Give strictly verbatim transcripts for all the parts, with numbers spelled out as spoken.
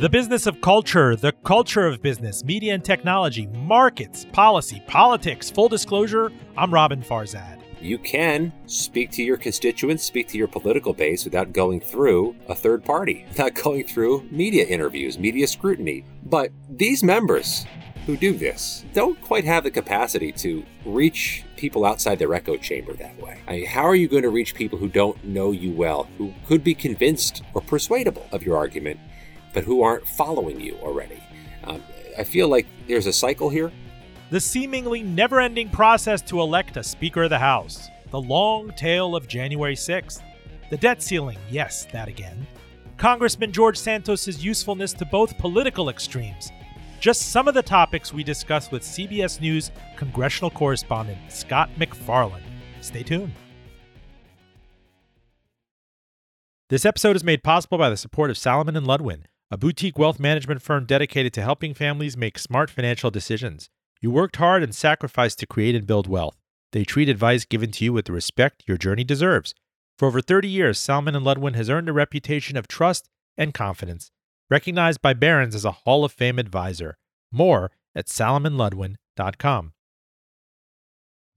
The business of culture, the culture of business, media and technology, markets, policy, politics, full disclosure, I'm Robin Farzad. You can speak to your constituents, speak to your political base without going through a third party, without going through media interviews, media scrutiny. But these members who do this don't quite have the capacity to reach people outside their echo chamber that way. I mean, how are you going to reach people who don't know you well, who could be convinced or persuadable of your argument, but who aren't following you already? Um, I feel like there's a cycle here. The seemingly never-ending process to elect a Speaker of the House. The long tail of January sixth. The debt ceiling, yes, that again. Congressman George Santos' usefulness to both political extremes. Just some of the topics we discuss with C B S News congressional correspondent Scott MacFarlane. Stay tuned. This episode is made possible by the support of Salomon and Ludwin, a boutique wealth management firm dedicated to helping families make smart financial decisions. You worked hard and sacrificed to create and build wealth. They treat advice given to you with the respect your journey deserves. For over thirty years, Salomon and Ludwin has earned a reputation of trust and confidence, recognized by Barron's as a Hall of Fame advisor. More at Salomon Ludwin dot com.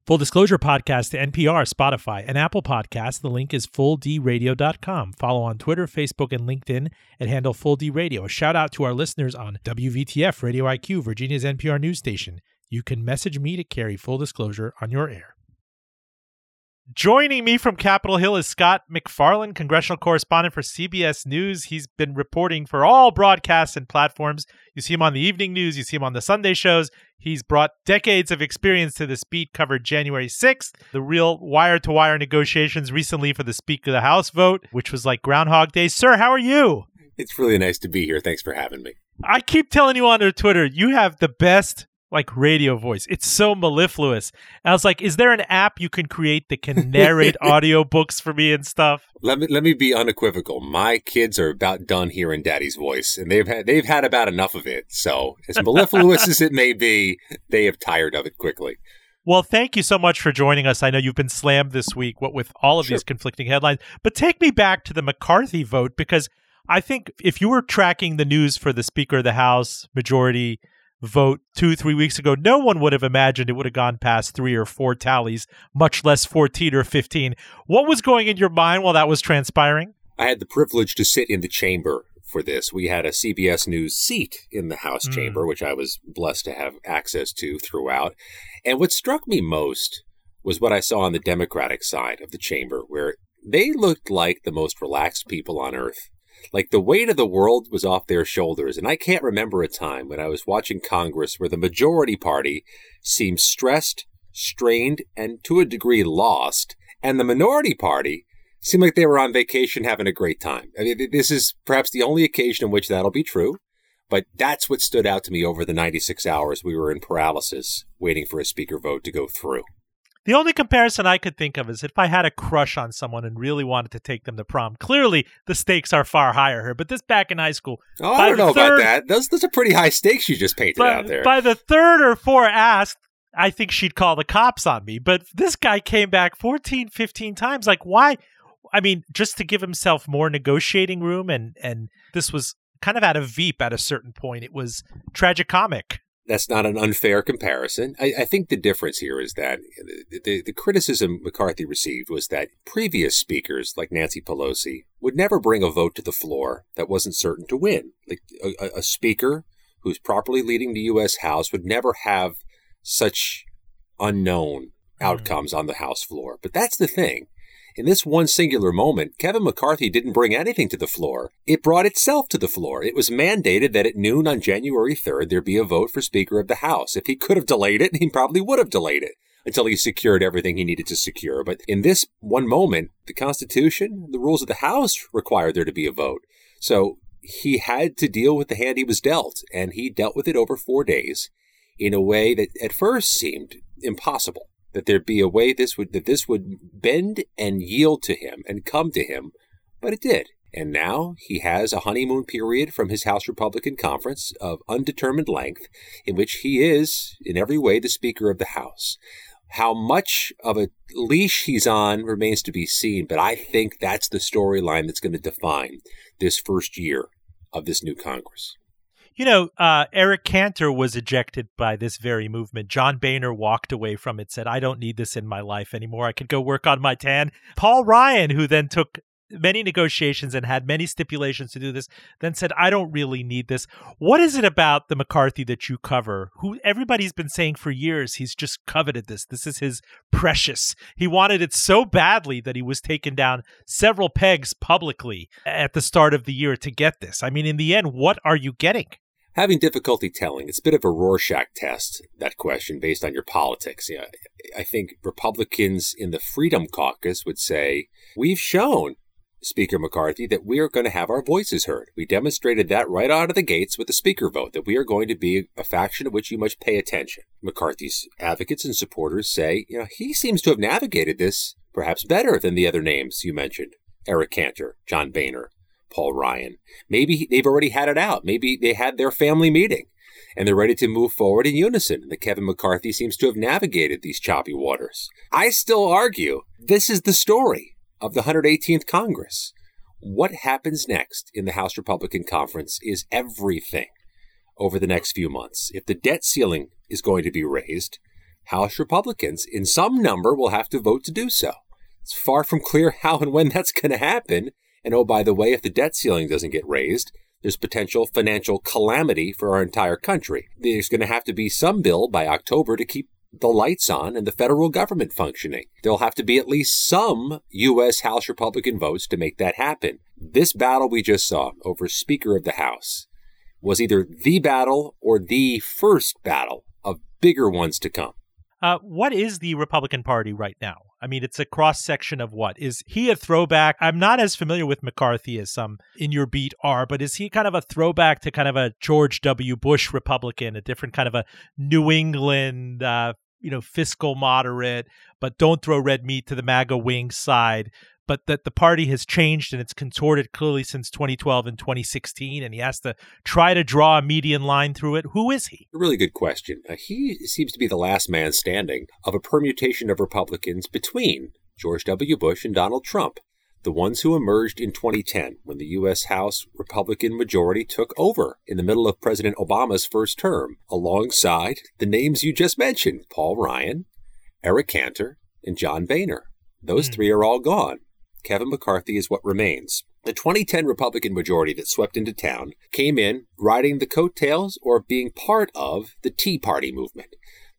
Full Disclosure Podcast to N P R, Spotify, and Apple Podcasts. The link is Full D Radio dot com. Follow on Twitter, Facebook, and LinkedIn at handle FullDRadio. A shout out to our listeners on W V T F Radio I Q, Virginia's N P R news station. You can message me to carry Full Disclosure on your air. Joining me from Capitol Hill is Scott MacFarlane, congressional correspondent for C B S News. He's been reporting for all broadcasts and platforms. You see him on the evening news. You see him on the Sunday shows. He's brought decades of experience to this beat, covered January sixth, the real wire-to-wire negotiations recently for the Speaker of the House vote, which was like Groundhog Day. Sir, how are you? It's really nice to be here. Thanks for having me. I keep telling you on Twitter, you have the best like radio voice. It's so mellifluous. And I was like, is there an app you can create that can narrate audiobooks for me and stuff? Let me let me be unequivocal. My kids are about done hearing Daddy's voice, and they've had they've had about enough of it. So as mellifluous as it may be, they have tired of it quickly. Well, thank you so much for joining us. I know you've been slammed this week, what with all of sure. these conflicting headlines. But take me back to the McCarthy vote, because I think if you were tracking the news for the Speaker of the House majority vote two, three weeks ago, no one would have imagined it would have gone past three or four tallies, much less fourteen or fifteen. What was going in your mind while that was transpiring? I had the privilege to sit in the chamber for this. We had a C B S News seat in the House mm. chamber, which I was blessed to have access to throughout. And what struck me most was what I saw on the Democratic side of the chamber, where they looked like the most relaxed people on earth. Like the weight of the world was off their shoulders. And I can't remember a time when I was watching Congress where the majority party seemed stressed, strained, and to a degree lost. And the minority party seemed like they were on vacation having a great time. I mean, this is perhaps the only occasion in which that'll be true. But that's what stood out to me over the ninety-six hours we were in paralysis waiting for a speaker vote to go through. The only comparison I could think of is if I had a crush on someone and really wanted to take them to prom. Clearly, the stakes are far higher here. But this back in high school. Oh, I don't know third, about that. Those, those are pretty high stakes you just painted by, out there. By the third or four asked, I think she'd call the cops on me. But this guy came back fourteen, fifteen times. Like, why? I mean, just to give himself more negotiating room. And, and this was kind of out of Veep at a certain point. It was tragicomic. That's not an unfair comparison. I, I think the difference here is that the, the, the criticism McCarthy received was that previous speakers like Nancy Pelosi would never bring a vote to the floor that wasn't certain to win. Like a, a speaker who's properly leading the U S. House would never have such unknown outcomes mm-hmm. on the House floor. But that's the thing. In this one singular moment, Kevin McCarthy didn't bring anything to the floor. It brought itself to the floor. It was mandated that at noon on January third, there be a vote for Speaker of the House. If he could have delayed it, he probably would have delayed it until he secured everything he needed to secure. But in this one moment, the Constitution, the rules of the House required there to be a vote. So he had to deal with the hand he was dealt, and he dealt with it over four days in a way that at first seemed impossible. That there'd be a way this would that this would bend and yield to him and come to him, but it did. And now he has a honeymoon period from his House Republican conference of undetermined length in which he is, in every way, the Speaker of the House. How much of a leash he's on remains to be seen, but I think that's the storyline that's going to define this first year of this new Congress. You know, uh, Eric Cantor was ejected by this very movement. John Boehner walked away from it, said, I don't need this in my life anymore. I could go work on my tan. Paul Ryan, who then took many negotiations and had many stipulations to do this, then said, I don't really need this. What is it about the McCarthy that you cover, who everybody's been saying for years, he's just coveted this. This is his precious. He wanted it so badly that he was taken down several pegs publicly at the start of the year to get this. I mean, in the end, what are you getting? Having difficulty telling. It's a bit of a Rorschach test, that question, based on your politics. You know, I think Republicans in the Freedom Caucus would say, we've shown Speaker McCarthy that we are going to have our voices heard. We demonstrated that right out of the gates with the speaker vote, that we are going to be a faction to which you must pay attention. McCarthy's advocates and supporters say, you know, he seems to have navigated this perhaps better than the other names you mentioned, Eric Cantor, John Boehner, Paul Ryan. Maybe they've already had it out. Maybe they had their family meeting and they're ready to move forward in unison. And Kevin McCarthy seems to have navigated these choppy waters. I still argue this is the story of the one hundred eighteenth Congress. What happens next in the House Republican Conference is everything over the next few months. If the debt ceiling is going to be raised, House Republicans in some number will have to vote to do so. It's far from clear how and when that's going to happen. And oh, by the way, if the debt ceiling doesn't get raised, there's potential financial calamity for our entire country. There's going to have to be some bill by October to keep the lights on and the federal government functioning. There'll have to be at least some U S. House Republican votes to make that happen. This battle we just saw over Speaker of the House was either the battle or the first battle of bigger ones to come. Uh, what is the Republican Party right now? I mean, it's a cross-section of what? Is he a throwback? I'm not as familiar with McCarthy as some in your beat are, but is he kind of a throwback to kind of a George W. Bush Republican, a different kind of a New England uh you know, fiscal moderate, but don't throw red meat to the MAGA wing side, but that the party has changed and it's contorted clearly since twenty twelve and twenty sixteen, and he has to try to draw a median line through it. Who is he? A really good question. Uh, he seems to be the last man standing of a permutation of Republicans between George W. Bush and Donald Trump, the ones who emerged in twenty ten when the U S. House Republican majority took over in the middle of President Obama's first term, alongside the names you just mentioned, Paul Ryan, Eric Cantor, and John Boehner. Those mm. three are all gone. Kevin McCarthy is what remains. The twenty ten Republican majority that swept into town came in riding the coattails or being part of the Tea Party movement.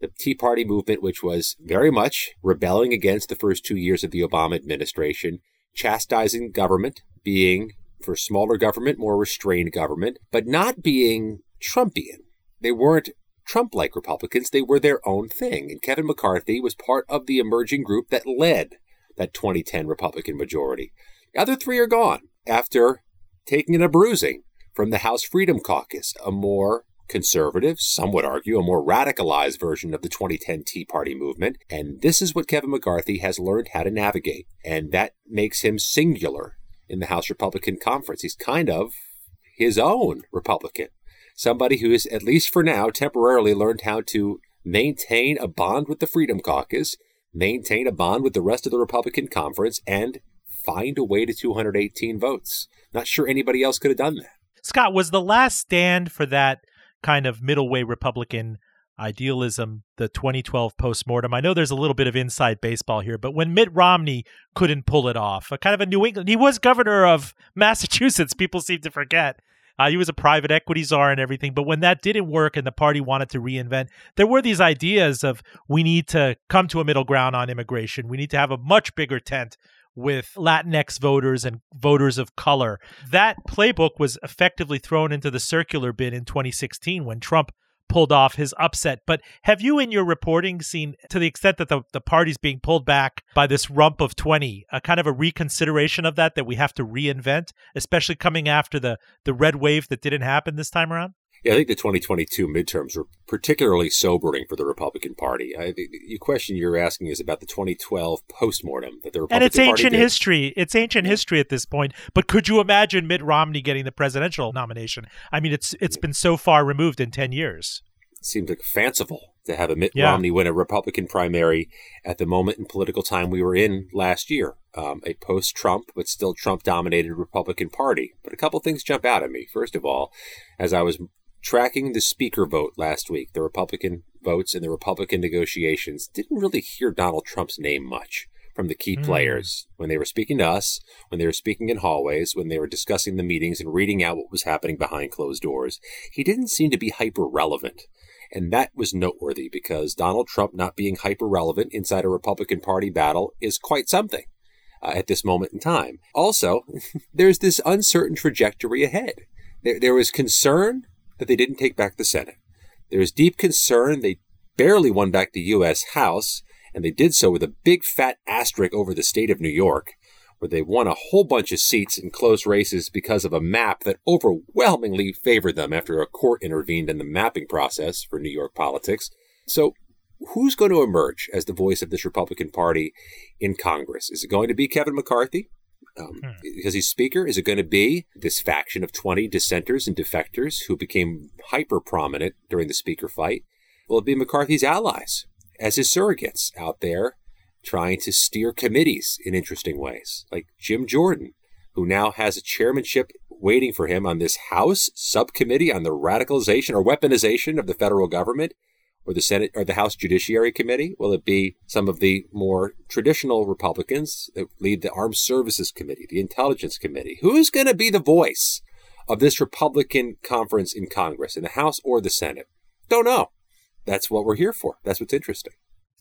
The Tea Party movement, which was very much rebelling against the first two years of the Obama administration, chastising government, being for smaller government, more restrained government, but not being Trumpian. They weren't Trump-like Republicans. They were their own thing. And Kevin McCarthy was part of the emerging group that led that twenty ten Republican majority. The other three are gone after taking a bruising from the House Freedom Caucus, a more conservative, some would argue, a more radicalized version of the twenty ten Tea Party movement. And this is what Kevin McCarthy has learned how to navigate. And that makes him singular in the House Republican Conference. He's kind of his own Republican, somebody who has, at least for now, temporarily learned how to maintain a bond with the Freedom Caucus, maintain a bond with the rest of the Republican Conference, and find a way to two hundred eighteen votes. Not sure anybody else could have done that. Scott, was the last stand for that kind of middle way Republican idealism, the twenty twelve postmortem? I know there's a little bit of inside baseball here, but when Mitt Romney couldn't pull it off, a kind of a New England, he was governor of Massachusetts, people seem to forget. Uh, he was a private equity czar and everything. But when that didn't work and the party wanted to reinvent, there were these ideas of we need to come to a middle ground on immigration. We need to have a much bigger tent with Latinx voters and voters of color. That playbook was effectively thrown into the circular bin in twenty sixteen when Trump pulled off his upset. But have you in your reporting seen, to the extent that the, the party's being pulled back by this rump of twenty, a kind of a reconsideration of that, that we have to reinvent, especially coming after the, the red wave that didn't happen this time around? Yeah, I think the twenty twenty-two midterms were particularly sobering for the Republican Party. I, the, the question you're asking is about the twenty twelve postmortem that the Republican Party did. And it's ancient history. It's ancient history at this point. But could you imagine Mitt Romney getting the presidential nomination? I mean, it's it's been so far removed in ten years. seems like fanciful to have a Mitt yeah. Romney win a Republican primary at the moment in political time we were in last year, um, a post-Trump but still Trump-dominated Republican Party. But a couple things jump out at me. First of all, as I was tracking the speaker vote last week, the Republican votes and the Republican negotiations, didn't really hear Donald Trump's name much from the key players mm. when they were speaking to us, when they were speaking in hallways, when they were discussing the meetings and reading out what was happening behind closed doors. He didn't seem to be hyper relevant. And that was noteworthy because Donald Trump not being hyper relevant inside a Republican Party battle is quite something uh, at this moment in time. Also, there's this uncertain trajectory ahead. There, there was concern that they didn't take back the Senate. There was deep concern they barely won back the U S House. And they did so with a big fat asterisk over the state of New York, where they won a whole bunch of seats in close races because of a map that overwhelmingly favored them after a court intervened in the mapping process for New York politics. So who's going to emerge as the voice of this Republican Party in Congress? Is it going to be Kevin McCarthy? Um, because he's speaker? Is it going to be this faction of twenty dissenters and defectors who became hyper prominent during the speaker fight? Will it be McCarthy's allies as his surrogates out there trying to steer committees in interesting ways, like Jim Jordan, who now has a chairmanship waiting for him on this House subcommittee on the radicalization or weaponization of the federal government, or the Senate or the House Judiciary Committee? Will it be some of the more traditional Republicans that lead the Armed Services Committee, the Intelligence Committee? Who's going to be the voice of this Republican conference in Congress, in the House or the Senate? Don't know. That's what we're here for. That's what's interesting.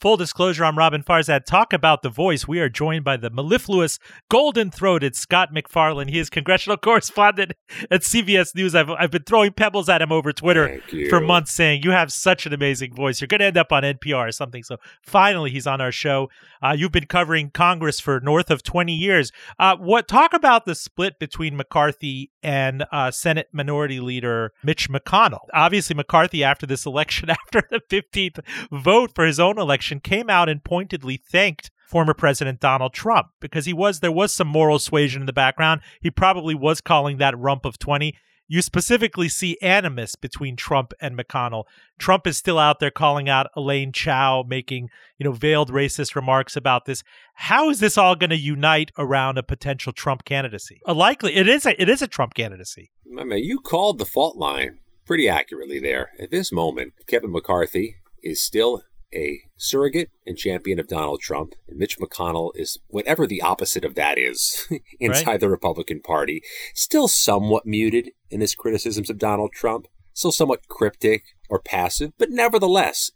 Full disclosure, I'm Robin Farzad. Talk about the voice. We are joined by the mellifluous, golden-throated Scott MacFarlane. He is congressional correspondent at C B S News. I've I've been throwing pebbles at him over Twitter for months saying, you have such an amazing voice. You're going to end up on N P R or something. So finally, he's on our show. Uh, you've been covering Congress for north of twenty years. Uh, what talk about the split between McCarthy and uh, Senate Minority Leader Mitch McConnell. Obviously, McCarthy, after this election, after the fifteenth vote for his own election, came out and pointedly thanked former President Donald Trump because he was there was some moral suasion in the background. He probably was calling that rump of twenty. You specifically see animus between Trump and McConnell. Trump is still out there calling out Elaine Chao, making, you know, veiled racist remarks about this. How is this all going to unite around a potential Trump candidacy? A likely it is a, it is a Trump candidacy. I mean, you called the fault line pretty accurately there. At this moment, Kevin McCarthy is still a surrogate and champion of Donald Trump. And Mitch McConnell is whatever the opposite of that is inside right. the Republican Party, still somewhat muted in his criticisms of Donald Trump, still somewhat cryptic or passive, but nevertheless,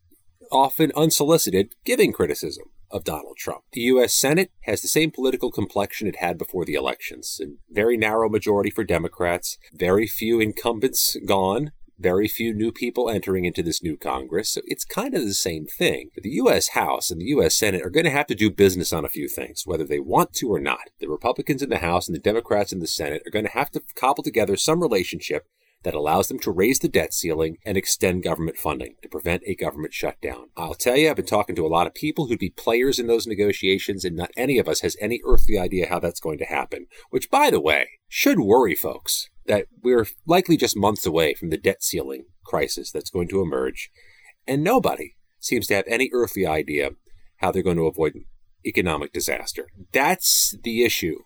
often unsolicited, giving criticism of Donald Trump. The U S Senate has the same political complexion it had before the elections. A very narrow majority for Democrats, very few incumbents gone, very few new people entering into this new Congress. So it's kind of the same thing. The U S House and the U S Senate are going to have to do business on a few things, whether they want to or not. The Republicans in the House and the Democrats in the Senate are going to have to cobble together some relationship that allows them to raise the debt ceiling and extend government funding to prevent a government shutdown. I'll tell you, I've been talking to a lot of people who'd be players in those negotiations, and not any of us has any earthly idea how that's going to happen, which, by the way, should worry folks that we're likely just months away from the debt ceiling crisis that's going to emerge. And nobody seems to have any earthly idea how they're going to avoid economic disaster. That's the issue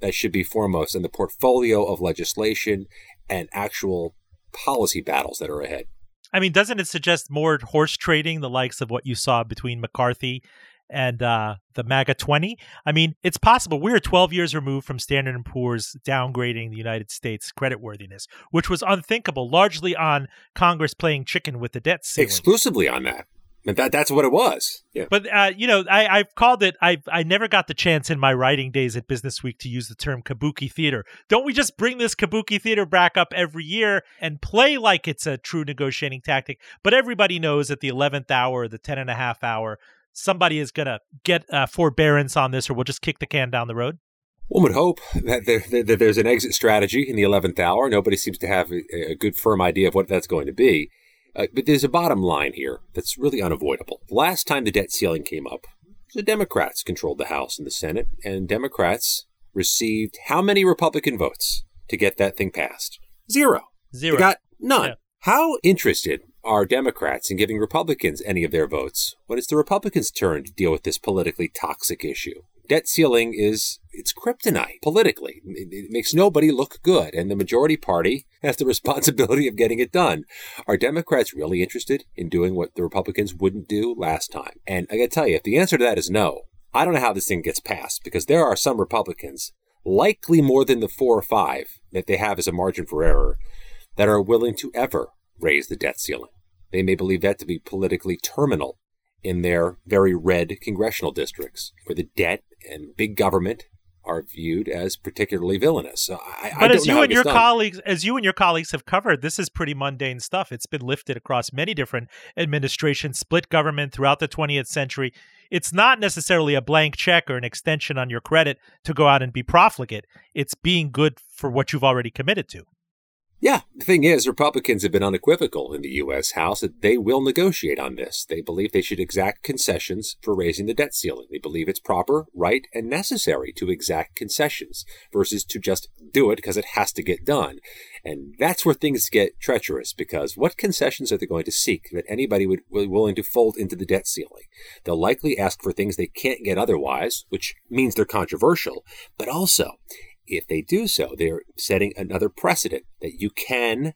that should be foremost in the portfolio of legislation and actual policy battles that are ahead. I mean, doesn't it suggest more horse trading, the likes of what you saw between McCarthy and uh, the MAGA twenty? I mean, it's possible. We're twelve years removed from Standard and Poor's downgrading the United States' creditworthiness, which was unthinkable, largely on Congress playing chicken with the debt ceiling. Exclusively on that. And that, that's what it was. Yeah. But, uh, you know, I, I've called it, I I never got the chance in my writing days at Business Week to use the term kabuki theater. Don't we just bring this kabuki theater back up every year and play like it's a true negotiating tactic? But everybody knows at the eleventh hour, the ten and a half hour, somebody is going to get uh, forbearance on this, or we'll just kick the can down the road. One would hope that, there, that there's an exit strategy in the eleventh hour. Nobody seems to have a, a good firm idea of what that's going to be. Uh, but there's a bottom line here that's really unavoidable. Last time the debt ceiling came up, the Democrats controlled the House and the Senate, and Democrats received how many Republican votes to get that thing passed? Zero. Zero. They got none. Yeah. How interested are Democrats and giving Republicans any of their votes when it's the Republicans' turn to deal with this politically toxic issue. Debt ceiling is, it's kryptonite politically. It, it makes nobody look good. And the majority party has the responsibility of getting it done. Are Democrats really interested in doing what the Republicans wouldn't do last time? And I gotta tell you, if the answer to that is no, I don't know how this thing gets passed, because there are some Republicans, likely more than the four or five that they have as a margin for error, that are willing to ever raise the debt ceiling. They may believe that to be politically terminal in their very red congressional districts, where the debt and big government are viewed as particularly villainous. So I, but I don't as know you and your done. colleagues, as you and your colleagues have covered, this is pretty mundane stuff. It's been lifted across many different administrations, split government throughout the twentieth century. It's not necessarily a blank check or an extension on your credit to go out and be profligate. It's being good for what you've already committed to. Yeah, the thing is, Republicans have been unequivocal in the U S. House that they will negotiate on this. They believe they should exact concessions for raising the debt ceiling. They believe it's proper, right, and necessary to exact concessions versus to just do it because it has to get done. And that's where things get treacherous, because what concessions are they going to seek that anybody would be willing to fold into the debt ceiling? They'll likely ask for things they can't get otherwise, which means they're controversial, but also, if they do so, they're setting another precedent that you can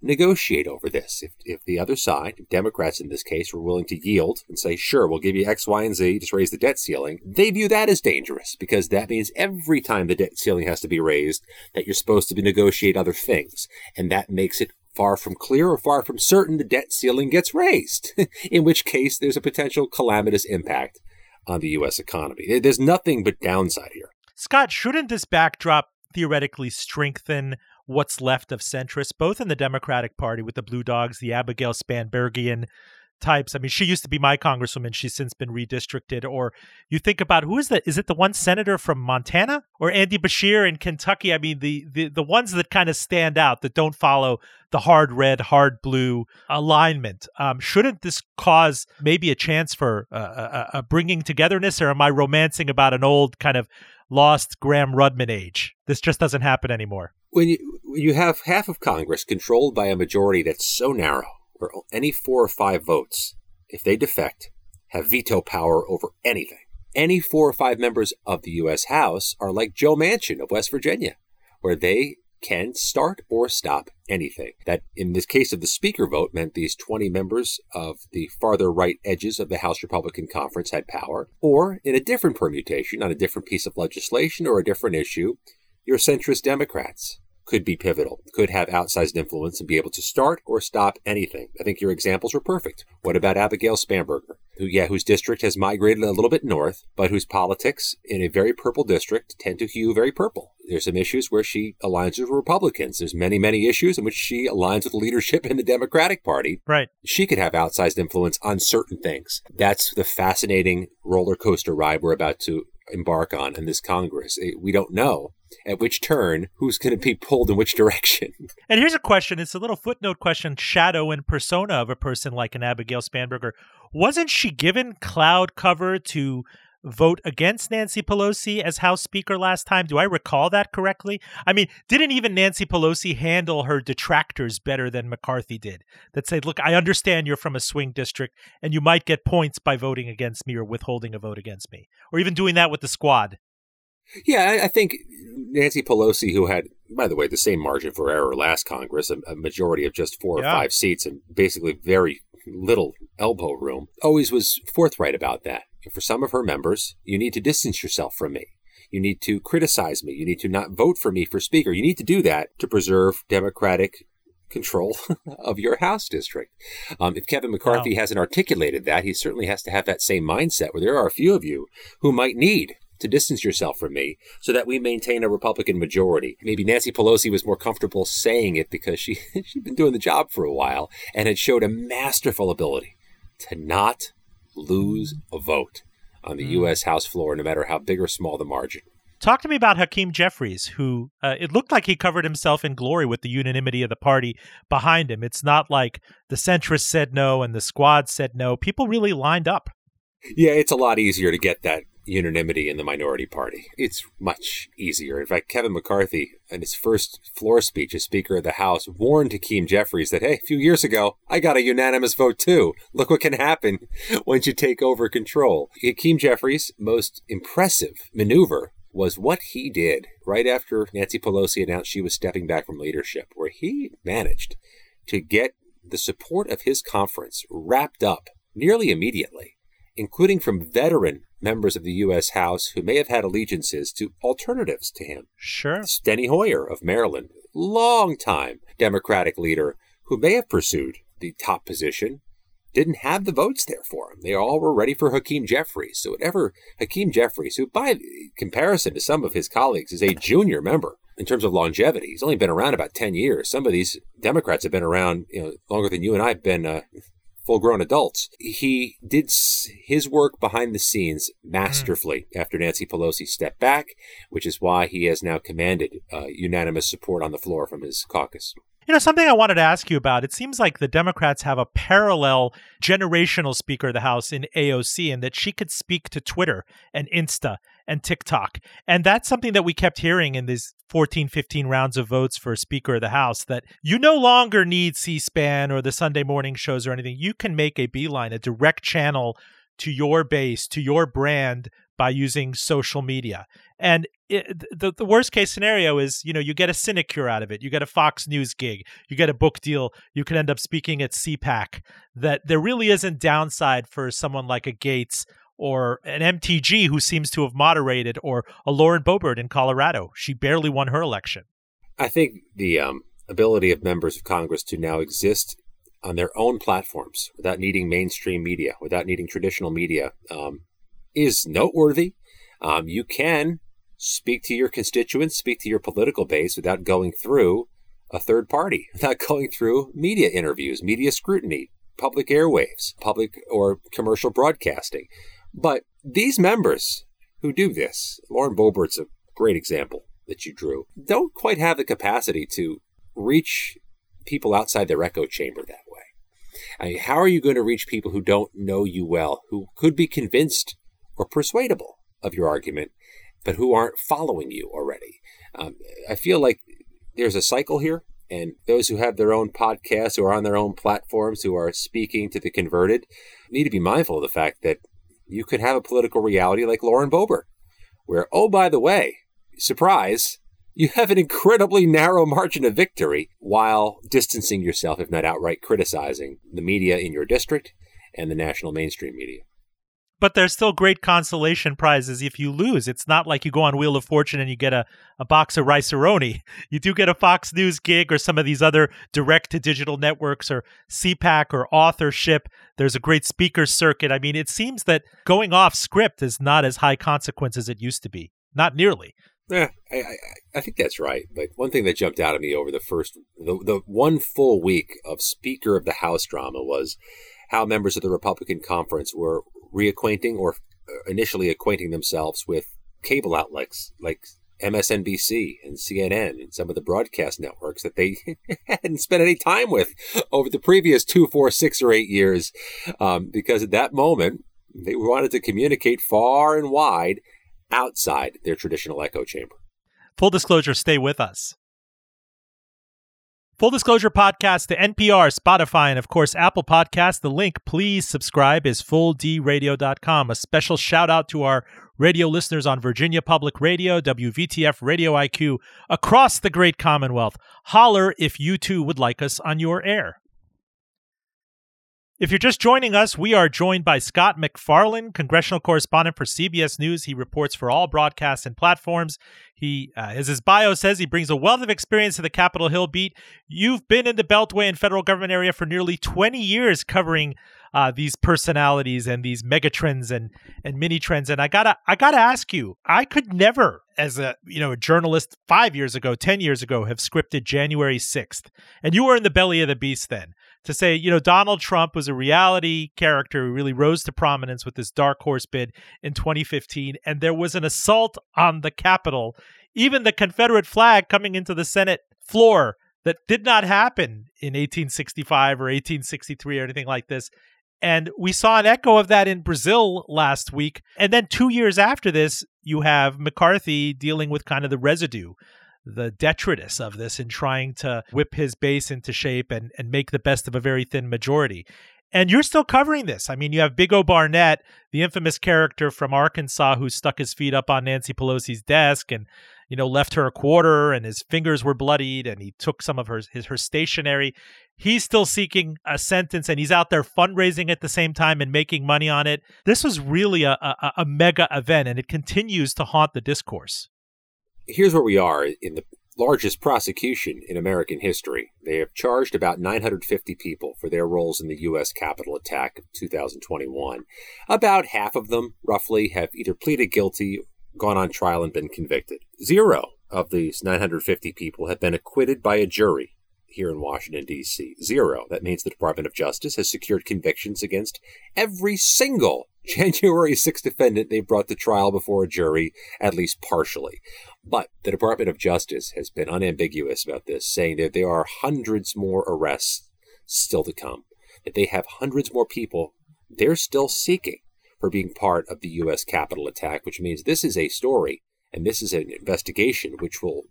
negotiate over this. If if the other side, if Democrats in this case, were willing to yield and say, sure, we'll give you X, Y, and Z, just raise the debt ceiling, they view that as dangerous, because that means every time the debt ceiling has to be raised, that you're supposed to be negotiate other things. And that makes it far from clear or far from certain the debt ceiling gets raised, in which case there's a potential calamitous impact on the U S economy. There's nothing but downside here. Scott, shouldn't this backdrop theoretically strengthen what's left of centrists, both in the Democratic Party with the Blue Dogs, the Abigail Spanbergian types? I mean, she used to be my congresswoman. She's since been redistricted. Or you think about who is that? Is it the one senator from Montana or Andy Beshear in Kentucky? I mean, the the, the ones that kind of stand out, that don't follow the hard red, hard blue alignment. Um, shouldn't this cause maybe a chance for uh, a, a bringing togetherness? Or am I romancing about an old kind of lost Graham Rudman age? This just doesn't happen anymore. When you, you have half of Congress controlled by a majority that's so narrow, where any four or five votes, if they defect, have veto power over anything. Any four or five members of the U S. House are like Joe Manchin of West Virginia, where they can start or stop anything. That, in this case of the speaker vote, meant these twenty members of the farther right edges of the House Republican Conference had power. Or, in a different permutation, on a different piece of legislation or a different issue, your centrist Democrats could be pivotal, could have outsized influence and be able to start or stop anything. I think your examples were perfect. What about Abigail Spanberger, who, yeah, whose district has migrated a little bit north, but whose politics in a very purple district tend to hue very purple. There's some issues where she aligns with Republicans. There's many, many issues in which she aligns with leadership in the Democratic Party. Right. She could have outsized influence on certain things. That's the fascinating roller coaster ride we're about to embark on in this Congress. We don't know at which turn who's going to be pulled in which direction. And here's a question. It's a little footnote question, shadow and persona of a person like an Abigail Spanberger. Wasn't she given cloud cover to vote against Nancy Pelosi as House Speaker last time? Do I recall that correctly? I mean, didn't even Nancy Pelosi handle her detractors better than McCarthy did? That said, look, I understand you're from a swing district and you might get points by voting against me or withholding a vote against me, or even doing that with the squad. Yeah, I think Nancy Pelosi, who had, by the way, the same margin for error last Congress, a majority of just four yeah. or five seats and basically very little elbow room, always was forthright about that. For some of her members, you need to distance yourself from me. You need to criticize me. You need to not vote for me for speaker. You need to do that to preserve Democratic control of your House district. Um, if Kevin McCarthy wow. hasn't articulated that, he certainly has to have that same mindset where there are a few of you who might need to distance yourself from me so that we maintain a Republican majority. Maybe Nancy Pelosi was more comfortable saying it because she, she'd been doing the job for a while and had showed a masterful ability to not lose a vote on the mm. U S. House floor, no matter how big or small the margin. Talk to me about Hakeem Jeffries, who uh, it looked like he covered himself in glory with the unanimity of the party behind him. It's not like the centrists said no and the squad said no. People really lined up. Yeah, it's a lot easier to get that unanimity in the minority party. It's much easier. In fact, Kevin McCarthy, in his first floor speech as Speaker of the House, warned Hakeem Jeffries that, hey, a few years ago, I got a unanimous vote too. Look what can happen once you take over control. Hakeem Jeffries' most impressive maneuver was what he did right after Nancy Pelosi announced she was stepping back from leadership, where he managed to get the support of his conference wrapped up nearly immediately, including from veteran members of the U S. House who may have had allegiances to alternatives to him. Sure. Steny Hoyer of Maryland, longtime Democratic leader who may have pursued the top position, didn't have the votes there for him. They all were ready for Hakeem Jeffries. So whatever Hakeem Jeffries, who by comparison to some of his colleagues is a junior member in terms of longevity, he's only been around about ten years. Some of these Democrats have been around, you know, longer than you and I have been uh, full-grown adults. He did his work behind the scenes masterfully mm. after Nancy Pelosi stepped back, which is why he has now commanded uh, unanimous support on the floor from his caucus. You know, something I wanted to ask you about, it seems like the Democrats have a parallel generational Speaker of the House in A O C, and that she could speak to Twitter and Insta and TikTok. And that's something that we kept hearing in these fourteen, fifteen rounds of votes for Speaker of the House, that you no longer need C-SPAN or the Sunday morning shows or anything. You can make a beeline, a direct channel to your base, to your brand, by using social media. And it, the, the worst case scenario is, you know, you get a sinecure out of it. You get a Fox News gig. You get a book deal. You can end up speaking at C PAC. That there really isn't downside for someone like a Gaetz or an M T G who seems to have moderated, or a Lauren Boebert in Colorado. She barely won her election. I think the um, ability of members of Congress to now exist on their own platforms without needing mainstream media, without needing traditional media, um, is noteworthy. Um, you can speak to your constituents, speak to your political base without going through a third party, without going through media interviews, media scrutiny, public airwaves, public or commercial broadcasting. But these members who do this, Lauren Boebert's a great example that you drew, don't quite have the capacity to reach people outside their echo chamber that way. I mean, how are you going to reach people who don't know you well, who could be convinced or persuadable of your argument, but who aren't following you already? Um, I feel like there's a cycle here, and those who have their own podcasts, who are on their own platforms, who are speaking to the converted, need to be mindful of the fact that you could have a political reality like Lauren Boebert, where, oh, by the way, surprise, you have an incredibly narrow margin of victory while distancing yourself, if not outright criticizing, the media in your district and the national mainstream media. But there's still great consolation prizes if you lose. It's not like you go on Wheel of Fortune and you get a, a box of Rice-A-Roni. You do get a Fox News gig or some of these other direct-to-digital networks, or C PAC or authorship. There's a great speaker circuit. I mean, it seems that going off script is not as high consequence as it used to be. Not nearly. Yeah, I, I, I think that's right. But one thing that jumped out at me over the first, the, the one full week of Speaker of the House drama was how members of the Republican conference were reacquainting or initially acquainting themselves with cable outlets like M S N B C and C N N and some of the broadcast networks that they hadn't spent any time with over the previous two, four, six or eight years. Um, because at that moment, they wanted to communicate far and wide outside their traditional echo chamber. Full disclosure, stay with us. Full Disclosure Podcast to N P R, Spotify, and of course, Apple Podcasts. The link, please subscribe, is Full D Radio dot com. A special shout out to our radio listeners on Virginia Public Radio, W V T F Radio I Q, across the great Commonwealth. Holler if you too would like us on your air. If you're just joining us, we are joined by Scott MacFarlane, congressional correspondent for C B S News. He reports for all broadcasts and platforms. He, uh, as his bio says, he brings a wealth of experience to the Capitol Hill beat. You've been in the Beltway and federal government area for nearly twenty years covering uh, these personalities and these megatrends and and mini trends. And I gotta, I gotta ask you, I could never, as a you know a journalist five years ago, ten years ago, have scripted January sixth. And you were in the belly of the beast then. To say, you know, Donald Trump was a reality character who really rose to prominence with this dark horse bid in twenty fifteen, and there was an assault on the Capitol, even the Confederate flag coming into the Senate floor, that did not happen in eighteen sixty-five or eighteen sixty-three or anything like this. And we saw an echo of that in Brazil last week. And then two years after this, you have McCarthy dealing with kind of the residue, the detritus of this, and trying to whip his base into shape and, and make the best of a very thin majority. And you're still covering this. I mean, you have Big O Barnett, the infamous character from Arkansas who stuck his feet up on Nancy Pelosi's desk and, you know, left her a quarter and his fingers were bloodied and he took some of her his, her stationery. He's still seeking a sentence and he's out there fundraising at the same time and making money on it. This was really a, a, a mega event and it continues to haunt the discourse. Here's where we are in the largest prosecution in American history. They have charged about nine hundred fifty people for their roles in the U S Capitol attack of two thousand twenty-one. About half of them, roughly, have either pleaded guilty, gone on trial, and been convicted. Zero of these nine hundred fifty people have been acquitted by a jury here in Washington, D C. Zero. That means the Department of Justice has secured convictions against every single January sixth defendant they brought to trial before a jury, at least partially. But the Department of Justice has been unambiguous about this, saying that there are hundreds more arrests still to come, that they have hundreds more people they're still seeking for being part of the U S Capitol attack, which means this is a story and this is an investigation which will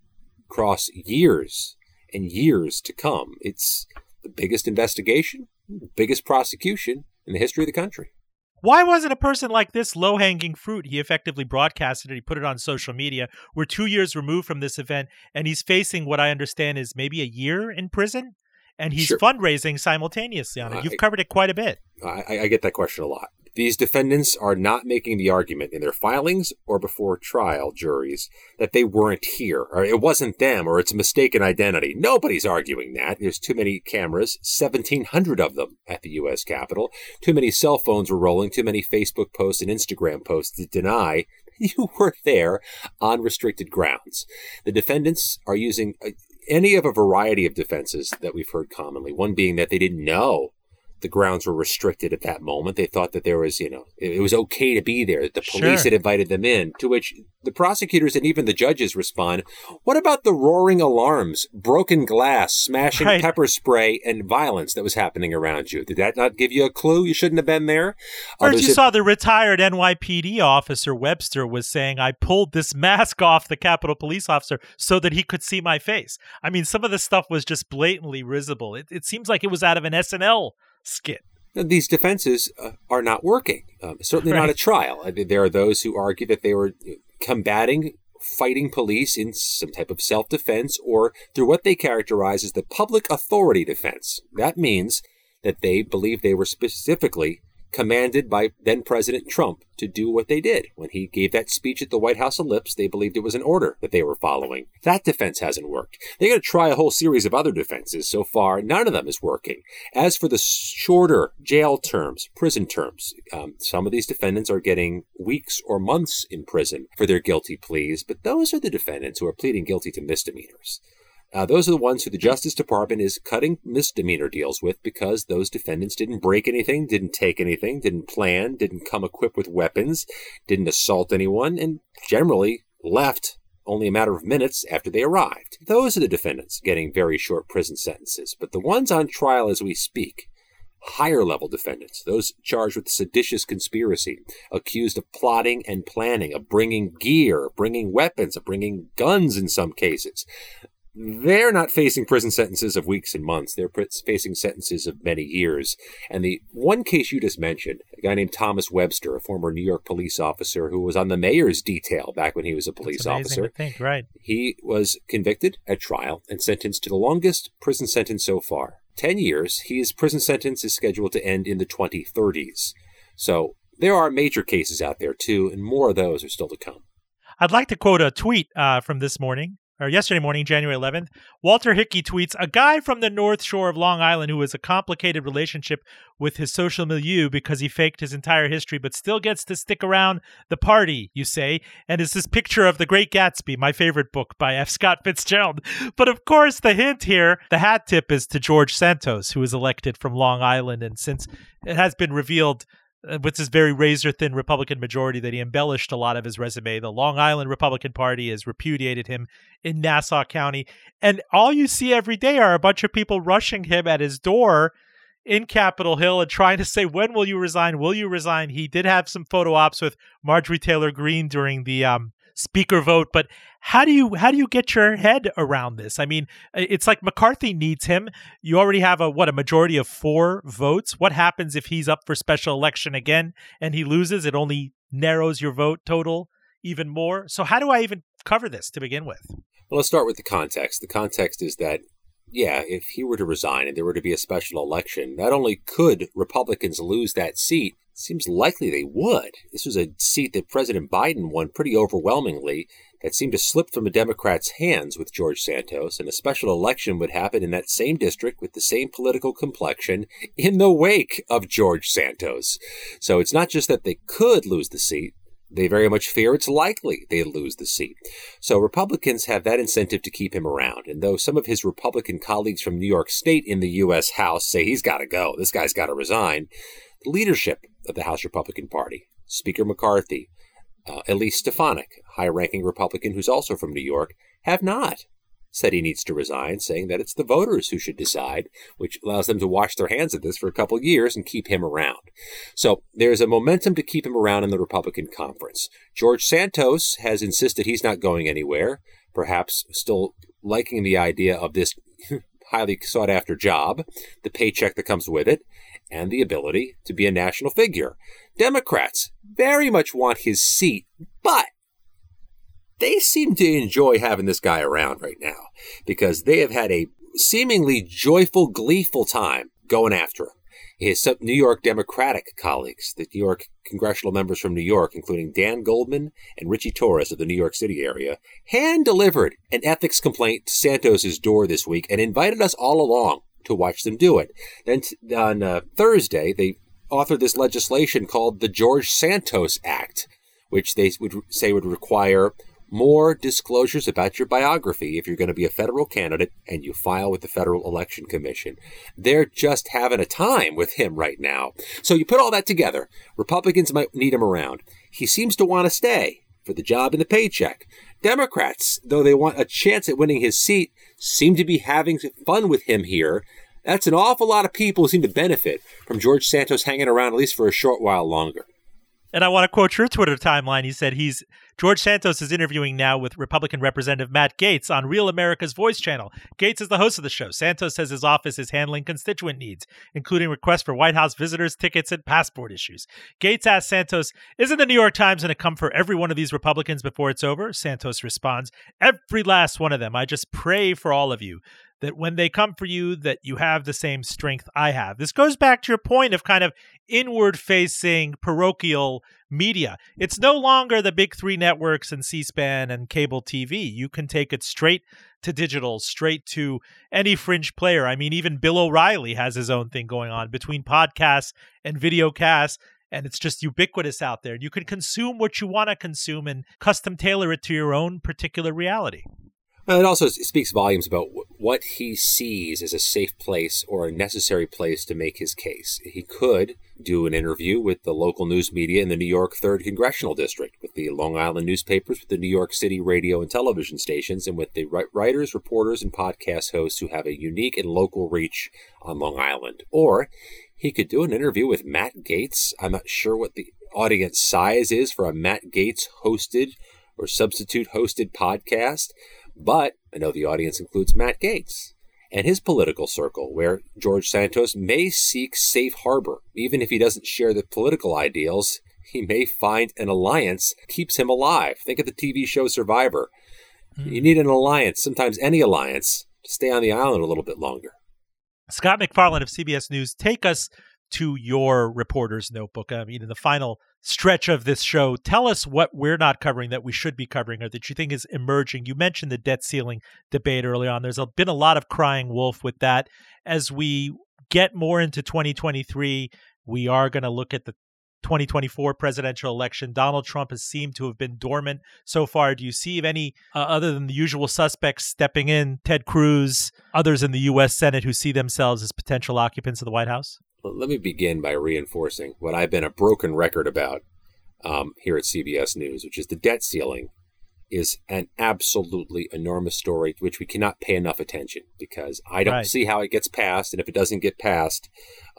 cross years and years to come. It's the biggest investigation, the biggest prosecution in the history of the country. Why wasn't a person like this low-hanging fruit? He effectively broadcasted it. He put it on social media. We're two years removed from this event, and he's facing what I understand is maybe a year in prison, and he's sure. fundraising simultaneously on it. You've I, covered it quite a bit. I, I get that question a lot. These defendants are not making the argument in their filings or before trial juries that they weren't here, or it wasn't them, or it's a mistaken identity. Nobody's arguing that. There's too many cameras, seventeen hundred of them at the U S Capitol. Too many cell phones were rolling, too many Facebook posts and Instagram posts to deny you were there on restricted grounds. The defendants are using any of a variety of defenses that we've heard commonly, one being that they didn't know the grounds were restricted at that moment. They thought that there was, you know, it was okay to be there. The police sure. had invited them in, to which the prosecutors and even the judges respond, what about the roaring alarms, broken glass, smashing right. pepper spray, and violence that was happening around you? Did that not give you a clue you shouldn't have been there? Or you have- saw the retired N Y P D officer Webster was saying, I pulled this mask off the Capitol police officer so that he could see my face. I mean, some of the stuff was just blatantly risible. It, it seems like it was out of an S N L skit. These defenses uh, are not working, um, certainly right. not at trial. I mean, there are those who argue that they were combating, fighting police in some type of self-defense or through what they characterize as the public authority defense. That means that they believe they were specifically commanded by then President Trump to do what they did. When he gave that speech at the White House ellipse, they believed it was an order that they were following. That defense hasn't worked. They're going to try a whole series of other defenses. So far, none of them is working. As for the shorter jail terms, prison terms, um, some of these defendants are getting weeks or months in prison for their guilty pleas, but those are the defendants who are pleading guilty to misdemeanors. Uh, those are the ones who the Justice Department is cutting misdemeanor deals with because those defendants didn't break anything, didn't take anything, didn't plan, didn't come equipped with weapons, didn't assault anyone, and generally left only a matter of minutes after they arrived. Those are the defendants getting very short prison sentences. But the ones on trial as we speak, higher level defendants, those charged with seditious conspiracy, accused of plotting and planning, of bringing gear, bringing weapons, of bringing guns in some cases, they're not facing prison sentences of weeks and months. They're facing sentences of many years. And the one case you just mentioned, a guy named Thomas Webster, a former New York police officer who was on the mayor's detail back when he was a police officer. That's amazing to think, right? He was convicted at trial and sentenced to the longest prison sentence so far, ten years. His prison sentence is scheduled to end in the twenty thirties. So there are major cases out there, too, and more of those are still to come. I'd like to quote a tweet uh, from this morning. Or yesterday morning, January eleventh, Walter Hickey tweets, a guy from the North Shore of Long Island who has a complicated relationship with his social milieu because he faked his entire history but still gets to stick around the party, you say. And it's this picture of The Great Gatsby, my favorite book by F. Scott Fitzgerald. But of course, the hint here, the hat tip is to George Santos, who was elected from Long Island. And since it has been revealed with this very razor-thin Republican majority that he embellished a lot of his resume. The Long Island Republican Party has repudiated him in Nassau County. And all you see every day are a bunch of people rushing him at his door in Capitol Hill and trying to say, when will you resign? Will you resign? He did have some photo ops with Marjorie Taylor Greene during the um, speaker vote. But how do you how do you get your head around this? I mean, it's like McCarthy needs him. You already have a what a majority of four votes. What happens if he's up for special election again and he loses? It only narrows your vote total even more. So how do I even cover this to begin with? Well, let's start with the context. The context is that, yeah, if he were to resign and there were to be a special election, not only could Republicans lose that seat, it seems likely they would. This was a seat that President Biden won pretty overwhelmingly that seemed to slip from the Democrats' hands with George Santos, and a special election would happen in that same district with the same political complexion in the wake of George Santos. So it's not just that they could lose the seat. They very much fear it's likely they lose the seat. So Republicans have that incentive to keep him around. And though some of his Republican colleagues from New York State in the U S. House say he's got to go, this guy's got to resign, the leadership of the House Republican Party, Speaker McCarthy, uh, Elise Stefanik, high-ranking Republican who's also from New York, have not said he needs to resign, saying that it's the voters who should decide, which allows them to wash their hands of this for a couple of years and keep him around. So there's a momentum to keep him around in the Republican conference. George Santos has insisted he's not going anywhere, perhaps still liking the idea of this highly sought-after job, the paycheck that comes with it, and the ability to be a national figure. Democrats very much want his seat, but they seem to enjoy having this guy around right now because they have had a seemingly joyful, gleeful time going after him. His New York Democratic colleagues, the New York congressional members from New York, including Dan Goldman and Richie Torres of the New York City area, hand-delivered an ethics complaint to Santos's door this week and invited us all along to watch them do it. Then t- on uh, Thursday, they authored this legislation called the George Santos Act, which they would say would require more disclosures about your biography if you're going to be a federal candidate and you file with the Federal Election Commission. They're just having a time with him right now. So you put all that together. Republicans might need him around. He seems to want to stay for the job and the paycheck. Democrats, though they want a chance at winning his seat, seem to be having fun with him here. That's an awful lot of people who seem to benefit from George Santos hanging around at least for a short while longer. And I want to quote your Twitter timeline. He said he's George Santos is interviewing now with Republican Representative Matt Gaetz on Real America's Voice channel. Gaetz is the host of the show. Santos says his office is handling constituent needs, including requests for White House visitors, tickets, and passport issues. Gaetz asks Santos, isn't the New York Times going to come for every one of these Republicans before it's over? Santos responds, every last one of them. I just pray for all of you, that when they come for you, that you have the same strength I have. This goes back to your point of kind of inward-facing parochial media. It's no longer the big three networks and C-SPAN and cable T V. You can take it straight to digital, straight to any fringe player. I mean, even Bill O'Reilly has his own thing going on between podcasts and videocasts. And it's just ubiquitous out there. You can consume what you want to consume and custom tailor it to your own particular reality. Well, it also speaks volumes about what he sees as a safe place or a necessary place to make his case. He could do an interview with the local news media in the New York third Congressional District, with the Long Island newspapers, with the New York City radio and television stations, and with the writers, reporters, and podcast hosts who have a unique and local reach on Long Island. Or he could do an interview with Matt Gaetz. I'm not sure what the audience size is for a Matt Gaetz-hosted or substitute-hosted podcast. But I know the audience includes Matt Gaetz and his political circle, where George Santos may seek safe harbor. Even if he doesn't share the political ideals, he may find an alliance that keeps him alive. Think of the T V show Survivor. Mm-hmm. You need an alliance, sometimes any alliance, to stay on the island a little bit longer. Scott MacFarlane of C B S News, take us to your reporter's notebook. I mean, in the final stretch of this show, tell us what we're not covering that we should be covering or that you think is emerging. You mentioned the debt ceiling debate early on. There's been a lot of crying wolf with that. As we get more into twenty twenty-three, we are going to look at the twenty twenty-four presidential election. Donald Trump has seemed to have been dormant so far. Do you see any, uh, other than the usual suspects stepping in, Ted Cruz, others in the U S Senate who see themselves as potential occupants of the White House? Let me begin by reinforcing what I've been a broken record about um, here at C B S News, which is the debt ceiling is an absolutely enormous story, which we cannot pay enough attention, because I don't right. see how it gets passed. And if it doesn't get passed,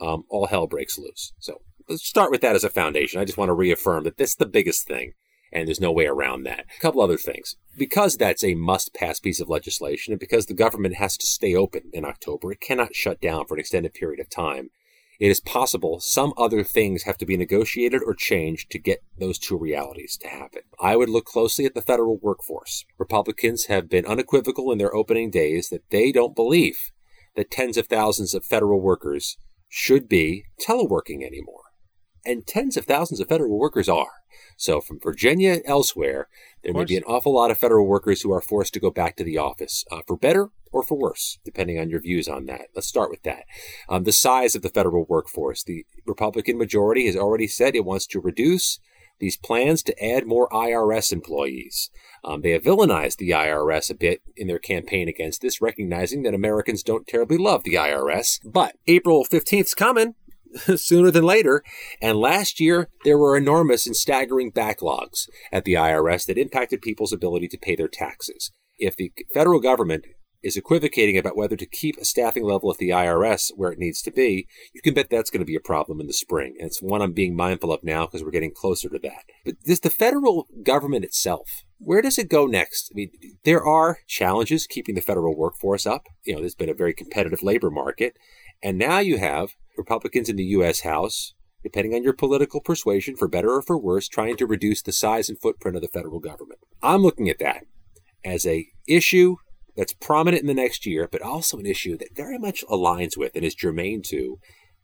um, all hell breaks loose. So let's start with that as a foundation. I just want to reaffirm that this is the biggest thing, and there's no way around that. A couple other things. Because that's a must-pass piece of legislation, and because the government has to stay open in October, it cannot shut down for an extended period of time. It is possible some other things have to be negotiated or changed to get those two realities to happen. I would look closely at the federal workforce. Republicans have been unequivocal in their opening days that they don't believe that tens of thousands of federal workers should be teleworking anymore. And tens of thousands of federal workers are. So from Virginia and elsewhere, there may be an awful lot of federal workers who are forced to go back to the office, uh, for better or for worse, depending on your views on that. Let's start with that. Um, the size of the federal workforce. The Republican majority has already said it wants to reduce these plans to add more I R S employees. Um, they have villainized the I R S a bit in their campaign against this, recognizing that Americans don't terribly love the I R S. But April fifteenth is coming. Sooner than later. And last year, there were enormous and staggering backlogs at the I R S that impacted people's ability to pay their taxes. If the federal government is equivocating about whether to keep a staffing level at the I R S where it needs to be, you can bet that's going to be a problem in the spring. And it's one I'm being mindful of now because we're getting closer to that. But this, the federal government itself, where does it go next? I mean, there are challenges keeping the federal workforce up. You know, there's been a very competitive labor market. And now you have Republicans in the U S. House, depending on your political persuasion, for better or for worse, trying to reduce the size and footprint of the federal government. I'm looking at that as an issue that's prominent in the next year, but also an issue that very much aligns with and is germane to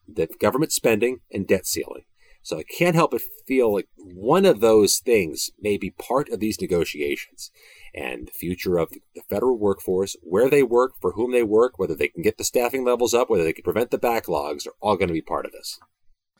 the government spending and debt ceiling. So I can't help but feel like one of those things may be part of these negotiations, and the future of the federal workforce, where they work, for whom they work, whether they can get the staffing levels up, whether they can prevent the backlogs, are all going to be part of this.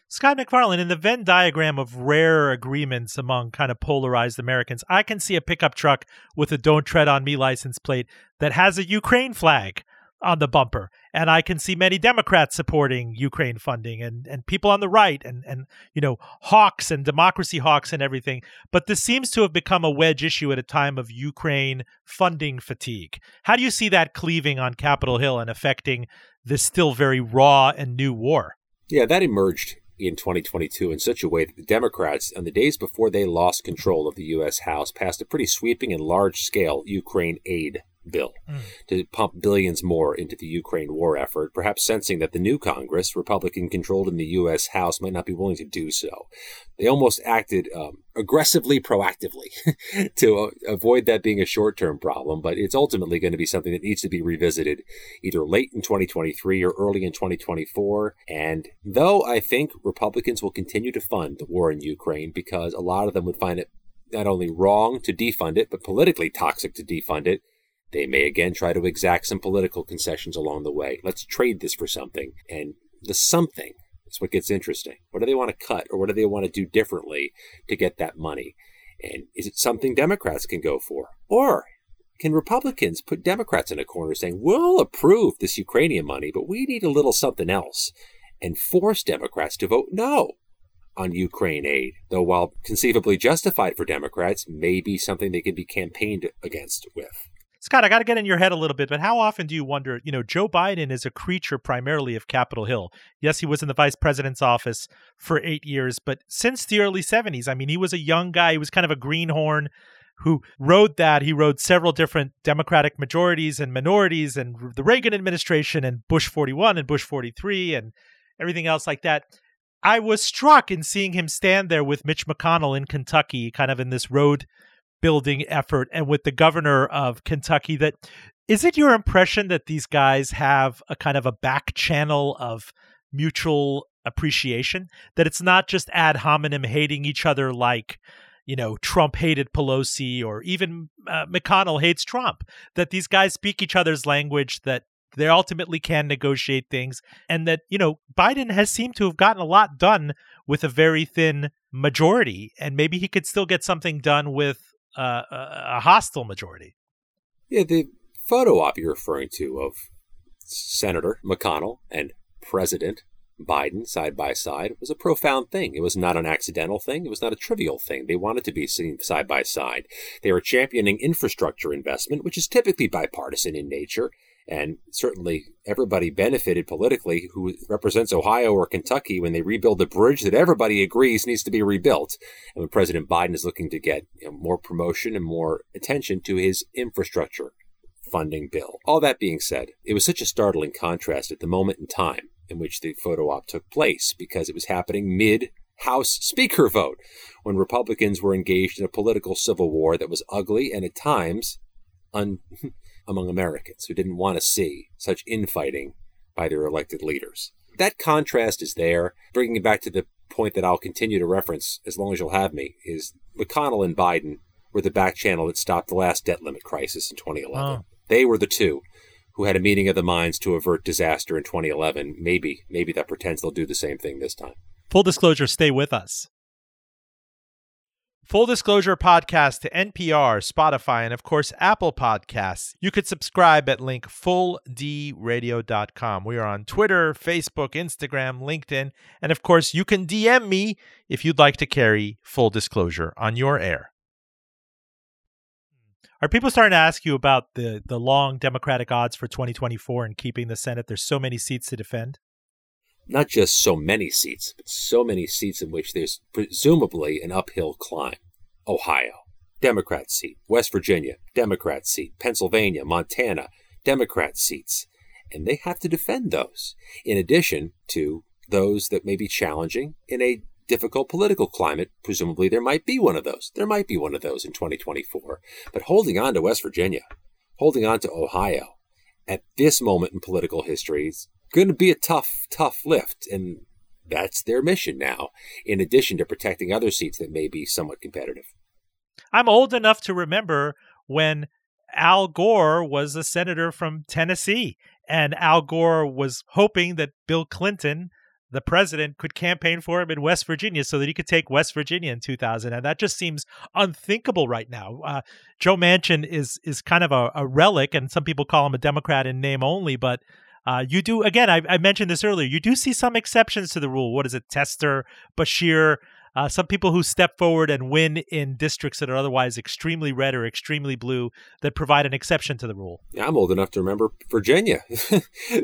Scott MacFarlane, in the Venn diagram of rare agreements among kind of polarized Americans, I can see a pickup truck with a "Don't Tread on Me" license plate that has a Ukraine flag on the bumper. And I can see many Democrats supporting Ukraine funding and, and people on the right and, and, you know, hawks and democracy hawks and everything. But this seems to have become a wedge issue at a time of Ukraine funding fatigue. How do you see that cleaving on Capitol Hill and affecting this still very raw and new war? Yeah, that emerged in twenty twenty-two in such a way that the Democrats, on the days before they lost control of the U S. House, passed a pretty sweeping and large-scale Ukraine aid bill mm. to pump billions more into the Ukraine war effort, perhaps sensing that the new Congress, Republican controlled in the U S. House, might not be willing to do so. They almost acted um, aggressively, proactively to uh, avoid that being a short-term problem, but it's ultimately going to be something that needs to be revisited either late in twenty twenty-three or early in twenty twenty-four. And though I think Republicans will continue to fund the war in Ukraine, because a lot of them would find it not only wrong to defund it, but politically toxic to defund it, they may again try to exact some political concessions along the way. Let's trade this for something. And the something is what gets interesting. What do they want to cut, or what do they want to do differently to get that money? And is it something Democrats can go for? Or can Republicans put Democrats in a corner saying, we'll approve this Ukrainian money, but we need a little something else, and force Democrats to vote no on Ukraine aid, though while conceivably justified for Democrats, may be something they can be campaigned against with. Scott, I got to get in your head a little bit, but how often do you wonder, you know, Joe Biden is a creature primarily of Capitol Hill. Yes, he was in the vice president's office for eight years, but since the early seventies, I mean, he was a young guy. He was kind of a greenhorn who rode that. He rode several different Democratic majorities and minorities and the Reagan administration and Bush forty-one and Bush forty-three and everything else like that. I was struck in seeing him stand there with Mitch McConnell in Kentucky, kind of in this road building effort, and with the governor of Kentucky. That is it your impression that these guys have a kind of a back channel of mutual appreciation, that it's not just ad hominem hating each other like, you know, Trump hated Pelosi, or even uh, McConnell hates Trump, that these guys speak each other's language, that they ultimately can negotiate things, and that, you know, Biden has seemed to have gotten a lot done with a very thin majority, and maybe he could still get something done with Uh, a hostile majority. Yeah, the photo op you're referring to of Senator McConnell and President Biden side by side was a profound thing. It was not an accidental thing. It was not a trivial thing. They wanted to be seen side by side. They were championing infrastructure investment, which is typically bipartisan in nature. And certainly everybody benefited politically who represents Ohio or Kentucky when they rebuild the bridge that everybody agrees needs to be rebuilt. And when President Biden is looking to get you know, more promotion and more attention to his infrastructure funding bill. All that being said, it was such a startling contrast at the moment in time in which the photo op took place, because it was happening mid-House Speaker vote when Republicans were engaged in a political civil war that was ugly and at times un- among Americans who didn't want to see such infighting by their elected leaders. That contrast is there. Bringing it back to the point that I'll continue to reference as long as you'll have me is McConnell and Biden were the back channel that stopped the last debt limit crisis in twenty eleven. Oh. They were the two who had a meeting of the minds to avert disaster in twenty eleven. Maybe, maybe that pretends they'll do the same thing this time. Full disclosure, stay with us. Full Disclosure Podcast to N P R, Spotify, and of course, Apple Podcasts. You could subscribe at link full d radio dot com. We are on Twitter, Facebook, Instagram, LinkedIn, and of course, you can D M me if you'd like to carry Full Disclosure on your air. Are people starting to ask you about the, the long Democratic odds for twenty twenty-four and keeping the Senate? There's so many seats to defend. Not just so many seats, but so many seats in which there's presumably an uphill climb. Ohio, Democrat seat. West Virginia, Democrat seat. Pennsylvania, Montana, Democrat seats. And they have to defend those, in addition to those that may be challenging in a difficult political climate. Presumably there might be one of those. There might be one of those in twenty twenty-four. But holding on to West Virginia, holding on to Ohio, at this moment in political history is going to be a tough, tough lift, and that's their mission now, in addition to protecting other seats that may be somewhat competitive. I'm old enough to remember when Al Gore was a senator from Tennessee, and Al Gore was hoping that Bill Clinton, the president, could campaign for him in West Virginia so that he could take West Virginia in two thousand. And that just seems unthinkable right now. Uh, Joe Manchin is is kind of a, a relic, and some people call him a Democrat in name only, but Uh, you do, again, I, I mentioned this earlier, you do see some exceptions to the rule. What is it? Tester, Bashir, uh, some people who step forward and win in districts that are otherwise extremely red or extremely blue that provide an exception to the rule. Yeah, I'm old enough to remember Virginia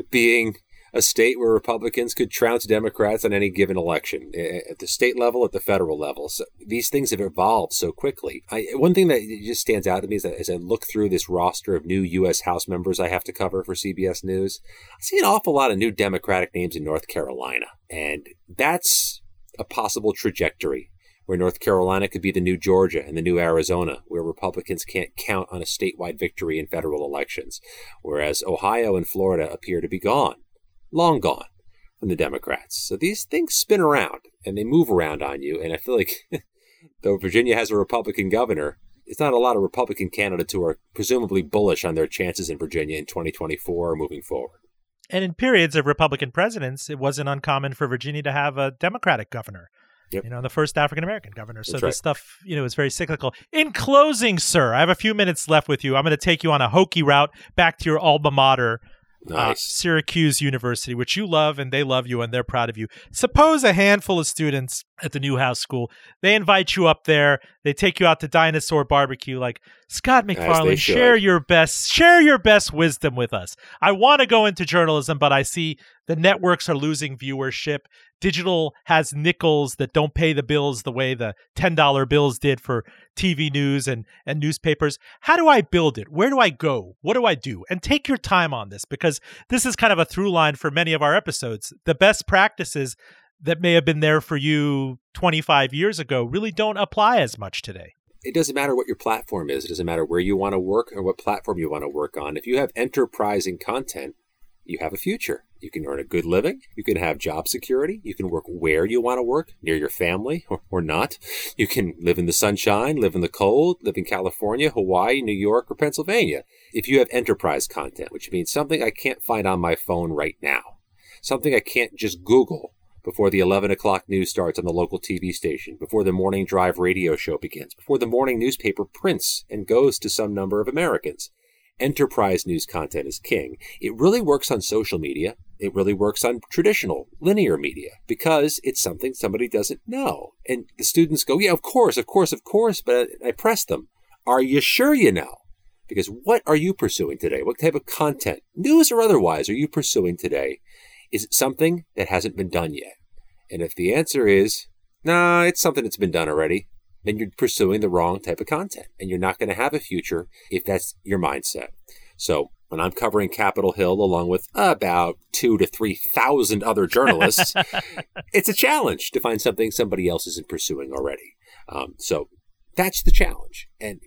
being a state where Republicans could trounce Democrats on any given election, at the state level, at the federal level. So these things have evolved so quickly. I, one thing that just stands out to me is that as I look through this roster of new U S House members I have to cover for C B S News, I see an awful lot of new Democratic names in North Carolina. And that's a possible trajectory where North Carolina could be the new Georgia and the new Arizona, where Republicans can't count on a statewide victory in federal elections, whereas Ohio and Florida appear to be gone. Long gone from the Democrats. So these things spin around and they move around on you. And I feel like though Virginia has a Republican governor, it's not a lot of Republican candidates who are presumably bullish on their chances in Virginia in twenty twenty-four or moving forward. And in periods of Republican presidents, it wasn't uncommon for Virginia to have a Democratic governor. Yep. You know, the first African-American governor. So That's right. This stuff, you know, is very cyclical. In closing, sir, I have a few minutes left with you. I'm going to take you on a hokey route back to your alma mater, Nice. Uh, Syracuse University, which you love and they love you and they're proud of you. Suppose a handful of students at the Newhouse School, they invite you up there. They take you out to dinosaur barbecue like, Scott MacFarlane, share your best, share your best wisdom with us. I want to go into journalism, but I see the networks are losing viewership. Digital has nickels that don't pay the bills the way the ten dollar bills did for T V news and, and newspapers. How do I build it? Where do I go? What do I do? And take your time on this, because this is kind of a through line for many of our episodes. The best practices that may have been there for you twenty-five years ago really don't apply as much today. It doesn't matter what your platform is. It doesn't matter where you want to work or what platform you want to work on. If you have enterprising content, you have a future. You can earn a good living. You can have job security. You can work where you want to work, near your family or, or not. You can live in the sunshine, live in the cold, live in California, Hawaii, New York, or Pennsylvania. If you have enterprise content, which means something I can't find on my phone right now, something I can't just Google before the eleven o'clock news starts on the local T V station, before the morning drive radio show begins, before the morning newspaper prints and goes to some number of Americans. Enterprise news content is king. It really works on social media. It really works on traditional linear media because it's something somebody doesn't know. And the students go, yeah, of course, of course, of course. But I press them. Are you sure you know? Because what are you pursuing today? What type of content, news or otherwise, are you pursuing today? Is it something that hasn't been done yet? And if the answer is, nah, it's something that's been done already, then you're pursuing the wrong type of content. And you're not going to have a future if that's your mindset. So when I'm covering Capitol Hill along with about two to three thousand other journalists, it's a challenge to find something somebody else isn't pursuing already. Um, so that's the challenge. And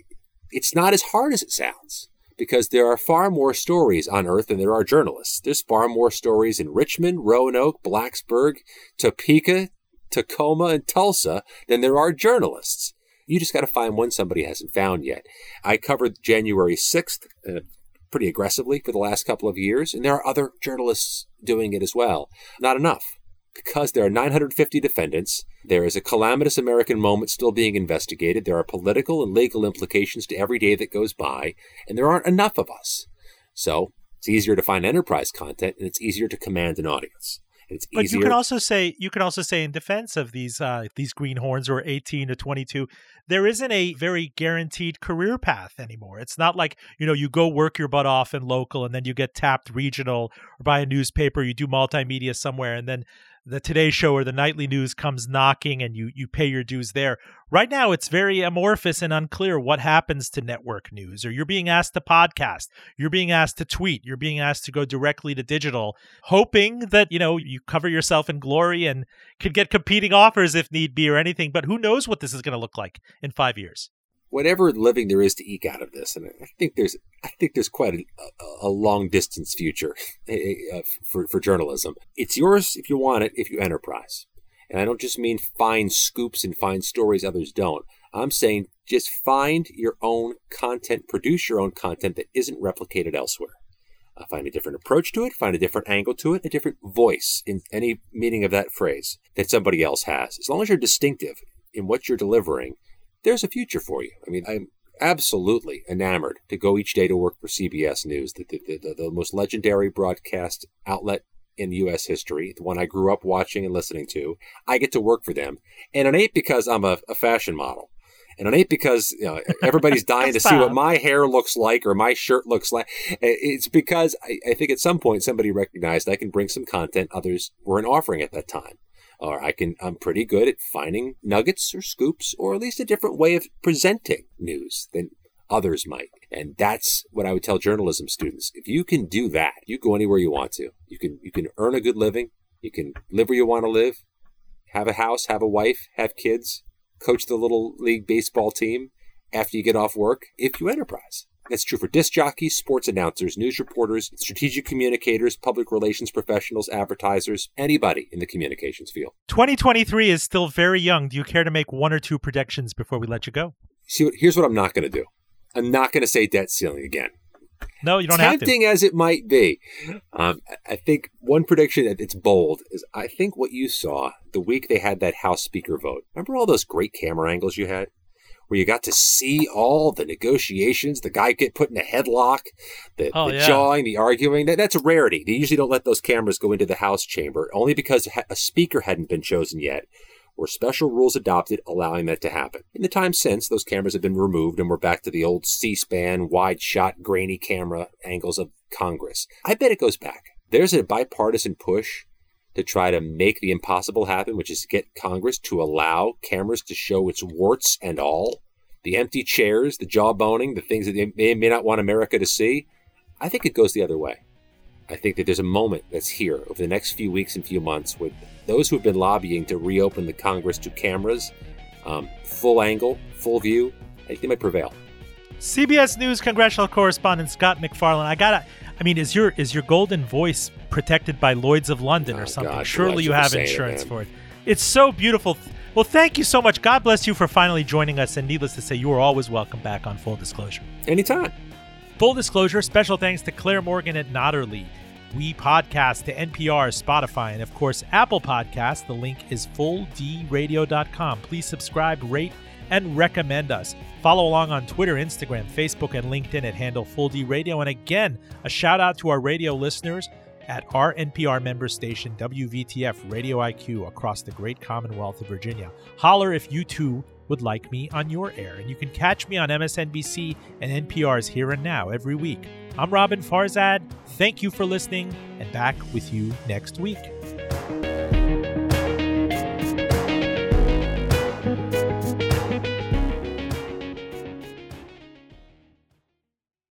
it's not as hard as it sounds because there are far more stories on Earth than there are journalists. There's far more stories in Richmond, Roanoke, Blacksburg, Topeka, Tacoma, and Tulsa than there are journalists. You just got to find one somebody hasn't found yet. I covered January sixth uh, pretty aggressively for the last couple of years, and there are other journalists doing it as well. Not enough. Because there are nine hundred fifty defendants, there is a calamitous American moment still being investigated, there are political and legal implications to every day that goes by, and there aren't enough of us. So it's easier to find enterprise content, and it's easier to command an audience. It's but easier. you could also say you could also say in defense of these uh, these greenhorns who are eighteen to twenty-two, there isn't a very guaranteed career path anymore. It's not like, you know, you go work your butt off in local and then you get tapped regional or by a newspaper, you do multimedia somewhere, and then the Today Show or the nightly news comes knocking and you you pay your dues there. Right now, it's very amorphous and unclear what happens to network news, or you're being asked to podcast, you're being asked to tweet, you're being asked to go directly to digital, hoping that, you know, you cover yourself in glory and could get competing offers if need be or anything. But who knows what this is going to look like in five years? Whatever living there is to eke out of this, and I think there's, I think there's quite a, a, a long distance future for for journalism. It's yours if you want it, if you enterprise. And I don't just mean find scoops and find stories others don't. I'm saying just find your own content, produce your own content that isn't replicated elsewhere. Uh, find a different approach to it, find a different angle to it, a different voice in any meaning of that phrase that somebody else has. As long as you're distinctive in what you're delivering, there's a future for you. I mean, I'm absolutely enamored to go each day to work for C B S News, the, the, the, the most legendary broadcast outlet in U S history, the one I grew up watching and listening to. I get to work for them. And it ain't because I'm a, a fashion model. And it ain't because, you know, everybody's dying to see what my hair looks like or my shirt looks like. It's because I, I think at some point somebody recognized I can bring some content others weren't offering at that time. Or I can, I'm pretty good at finding nuggets or scoops, or at least a different way of presenting news than others might. And that's what I would tell journalism students. If you can do that, you go anywhere you want to. You can, you can earn a good living. You can live where you want to live, have a house, have a wife, have kids, coach the little league baseball team after you get off work, if you enterprise. That's true for disc jockeys, sports announcers, news reporters, strategic communicators, public relations professionals, advertisers, anybody in the communications field. twenty twenty-three is still very young. Do you care to make one or two predictions before we let you go? See, here's what I'm not going to do. I'm not going to say debt ceiling again. No, you don't Tempting have to. Tempting as it might be. Um, I think one prediction that's bold is I think what you saw the week they had that House Speaker vote. Remember all those great camera angles you had? Where you got to see all the negotiations, the guy get put in a headlock, the, oh, the yeah. jawing, the arguing. That, that's a rarity. They usually don't let those cameras go into the House chamber, only because a speaker hadn't been chosen yet, or special rules adopted allowing that to happen. In the time since, those cameras have been removed, and we're back to the old C-SPAN, wide-shot, grainy camera angles of Congress. I bet it goes back. There's a bipartisan push to try to make the impossible happen, which is get Congress to allow cameras to show its warts and all, the empty chairs, the jawboning, the things that they may, may not want America to see. I think it goes the other way. I think that there's a moment that's here over the next few weeks and few months with those who've been lobbying to reopen the Congress to cameras, um, full angle, full view. I think they might prevail. C B S News congressional correspondent Scott MacFarlane. I gotta, I mean, is your is your golden voice protected by Lloyd's of London oh, or something? God, Surely you have insurance it, for it. It's so beautiful. Well, thank you so much. God bless you for finally joining us. And needless to say, you are always welcome back on Full Disclosure. Anytime. Full Disclosure, special thanks to Claire Morgan at Notterly. We podcast to N P R, Spotify, and of course, Apple Podcasts. The link is Full D Radio dot com. Please subscribe, rate, and recommend us. Follow along on Twitter, Instagram, Facebook, and LinkedIn at handle Full D Radio. And again, a shout out to our radio listeners at our N P R member station, W V T F Radio I Q, across the great Commonwealth of Virginia. Holler if you too would like me on your air. And you can catch me on M S N B C and N P R's Here and Now every week. I'm Robin Farzad. Thank you for listening, and back with you next week.